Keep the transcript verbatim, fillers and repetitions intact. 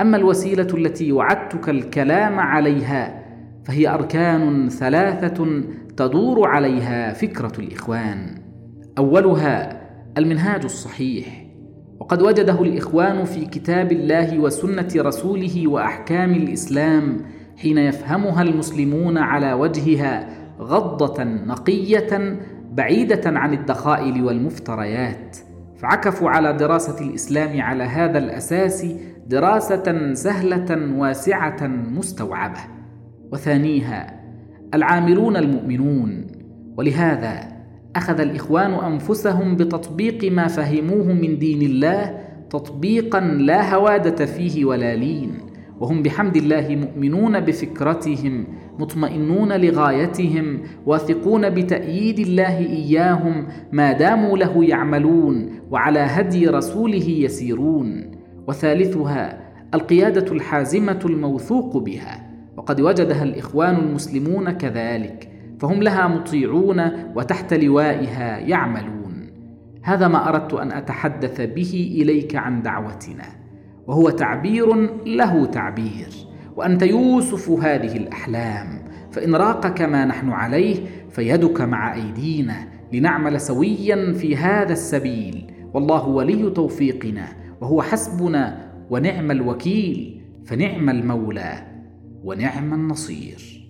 أما الوسيلة التي وعدتك الكلام عليها فهي أركان ثلاثة تدور عليها فكرة الإخوان. أولها المنهاج الصحيح، وقد وجده الإخوان في كتاب الله وسنة رسوله وأحكام الإسلام حين يفهمها المسلمون على وجهها غضة نقية بعيدة عن الدخائل والمفتريات، فعكفوا على دراسة الإسلام على هذا الأساس دراسة سهلة واسعة مستوعبة. وثانيها العاملون المؤمنون، ولهذا أخذ الإخوان أنفسهم بتطبيق ما فهموه من دين الله تطبيقا لا هوادة فيه ولا لين، وهم بحمد الله مؤمنون بفكرتهم، مطمئنون لغايتهم، واثقون بتأييد الله إياهم ما داموا له يعملون وعلى هدي رسوله يسيرون. وثالثها القيادة الحازمة الموثوق بها، وقد وجدها الإخوان المسلمون كذلك، فهم لها مطيعون وتحت لوائها يعملون. هذا ما أردت أن أتحدث به إليك عن دعوتنا، وهو تعبير له تعبير، وأنت يوسف هذه الأحلام، فإن راقك ما نحن عليه فيدك مع أيدينا لنعمل سويا في هذا السبيل، والله ولي توفيقنا وهو حسبنا ونعم الوكيل، فنعم المولى ونعم النصير.